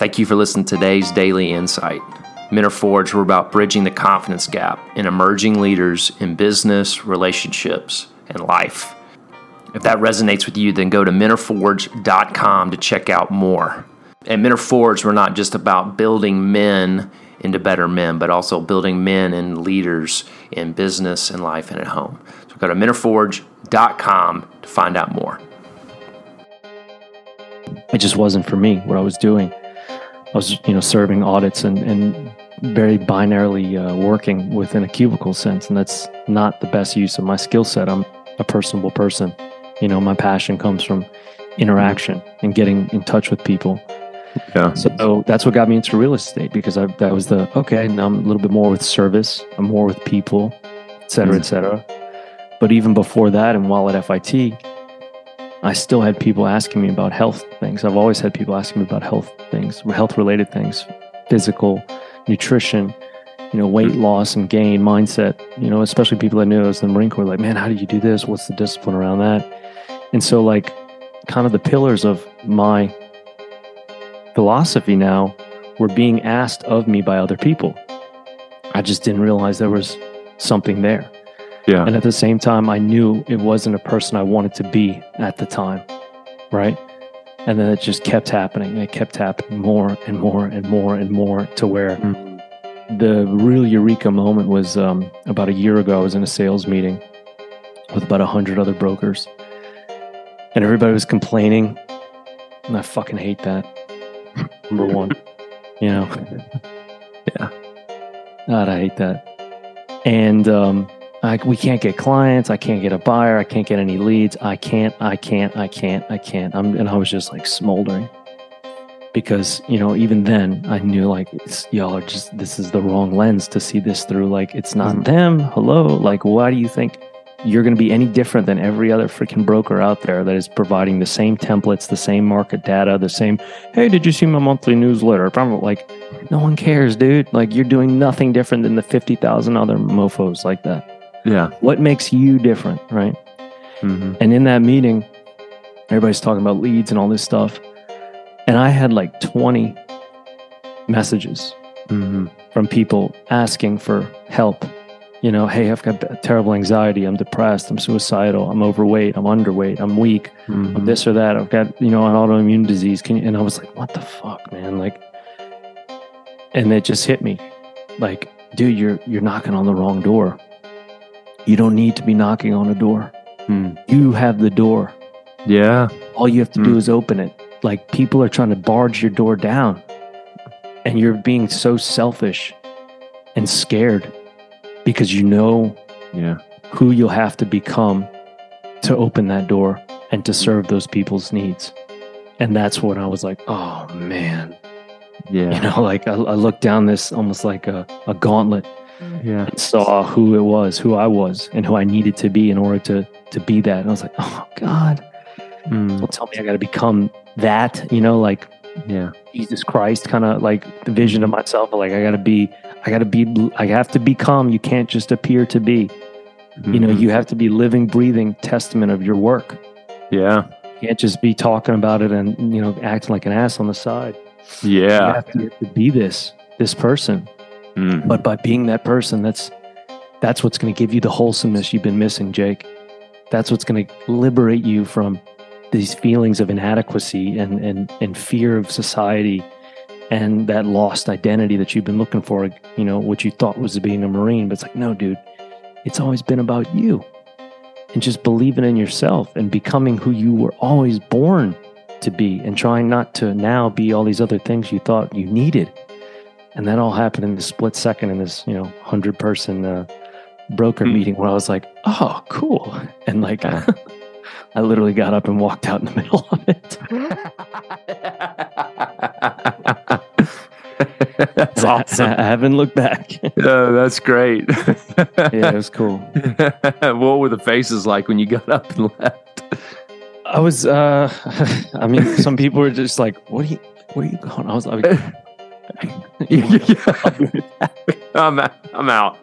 Thank you for listening to today's Daily Insight. Men Are Forged, we're about bridging the confidence gap in emerging leaders in business, relationships, and life. If that resonates with you, then go to menareforged.com to check out more. At Men Are Forged, we're not just about building men into better men, but also building men and leaders in business and life and at home. So go to menareforged.com to find out more. It just wasn't for me what I was doing. I was, serving audits and very binarily working within a cubicle sense, and that's not the best use of my skill set. I'm a personable person. My passion comes from interaction and getting in touch with people. Yeah. So that's what got me into real estate, because now I'm a little bit more with service, I'm more with people, et cetera, et cetera. But even before that, and while at FIT, I still had people asking me about health things. I've always had people asking me about health things, health-related things, physical, nutrition, weight loss and gain, mindset, especially people that knew I was in the Marine Corps, like, man, how do you do this? What's the discipline around that? And so, kind of the pillars of my philosophy now were being asked of me by other people. I just didn't realize there was something there. Yeah. And at the same time, I knew it wasn't a person I wanted to be at the time, right? And then it just kept happening. It kept happening more and more and more and more, to where the real eureka moment was about a year ago. I was in a sales meeting with about 100 other brokers, and everybody was complaining, and I fucking hate that. Number one, yeah, God, I hate that. And we can't get clients. I can't get a buyer. I can't get any leads. I can't. And I was just smoldering, because even then I knew y'all are just, this is the wrong lens to see this through. It's not them. Hello. Why do you think you're going to be any different than every other freaking broker out there that is providing the same templates, the same market data, the same, hey, did you see my monthly newsletter? No one cares, dude. You're doing nothing different than the 50,000 other mofos like that. Yeah. What makes you different, right? Mm-hmm. And in that meeting, everybody's talking about leads and all this stuff. And I had 20 messages from people asking for help. Hey, I've got terrible anxiety. I'm depressed. I'm suicidal. I'm overweight. I'm underweight. I'm weak. I'm this or that. I've got, an autoimmune disease. And I was like, what the fuck, man? And it just hit me. Dude, you're knocking on the wrong door. You don't need to be knocking on a door. You have the door. Yeah. All you have to do is open it. People are trying to barge your door down, and you're being so selfish and scared, because who you'll have to become to open that door and to serve those people's needs. And that's when I was like, oh man. Yeah. I looked down this almost like a gauntlet. Yeah. And saw who it was, who I was, and who I needed to be in order to be that. And I was like, oh God. Don't tell me I got to become that, Jesus Christ, kind of the vision of myself. I have to become. You can't just appear to be. You have to be living, breathing testament of your work. Yeah. You can't just be talking about it and, acting like an ass on the side. Yeah. You have to be this person. But by being that person, that's what's going to give you the wholesomeness you've been missing, Jake. That's what's going to liberate you from these feelings of inadequacy and fear of society, and that lost identity that you've been looking for, what you thought was being a Marine. But it's no, dude, it's always been about you and just believing in yourself and becoming who you were always born to be, and trying not to now be all these other things you thought you needed. And that all happened in the split second in this, 100-person broker meeting, where I was like, oh, cool. And I literally got up and walked out in the middle of it. That's awesome. I haven't looked back. Oh, that's great. Yeah, it was cool. What were the faces like when you got up and left? I was, some people were just like, where are you going? I was like, I'm out.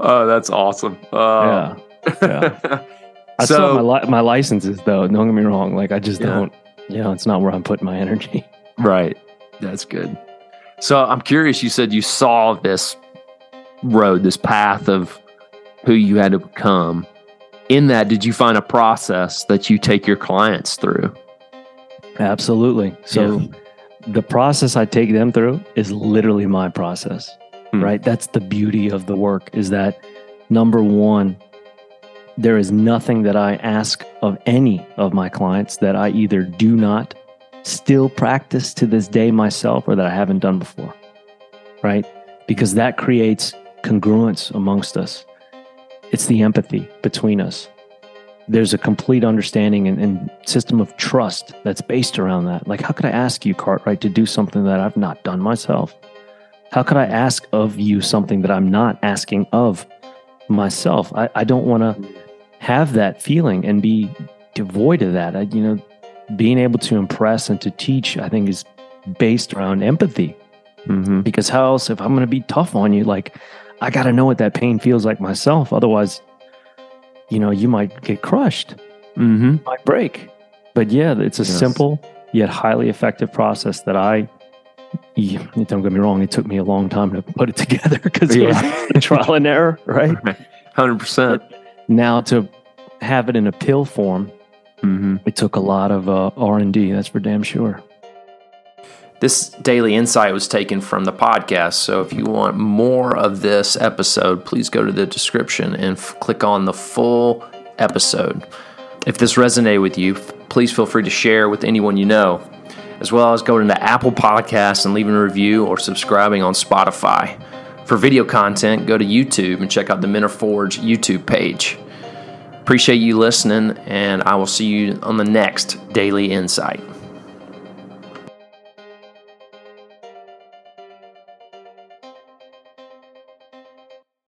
Oh, that's awesome. Yeah. I still have my licenses, though. Don't get me wrong. I just don't. It's not where I'm putting my energy. Right. That's good. So I'm curious, you said you saw this road, this path of who you had to become. In that, did you find a process that you take your clients through? Absolutely. So the process I take them through is literally my process, right? That's the beauty of the work, is that number one, there is nothing that I ask of any of my clients that I either do not still practice to this day myself or that I haven't done before, right? Because that creates congruence amongst us. It's the empathy between us. There's a complete understanding and system of trust that's based around that. Like, how could I ask you, Cartwright, to do something that I've not done myself? How could I ask of you something that I'm not asking of myself? I don't want to have that feeling and be devoid of that. Being able to impress and to teach, I think, is based around empathy. Mm-hmm. Because how else, if I'm going to be tough on you, like, I got to know what that pain feels like myself. Otherwise, you might get crushed, you might break. But it's a simple yet highly effective process that don't get me wrong, it took me a long time to put it together because it was trial and error, right? 100%. But now to have it in a pill form, it took a lot of R&D, that's for damn sure. This daily insight was taken from the podcast, so if you want more of this episode, please go to the description and click on the full episode. If this resonated with you, please feel free to share with anyone you know, as well as going to Apple Podcasts and leaving a review or subscribing on Spotify. For video content, go to YouTube and check out the Men Are Forged YouTube page. Appreciate you listening, and I will see you on the next Daily Insight.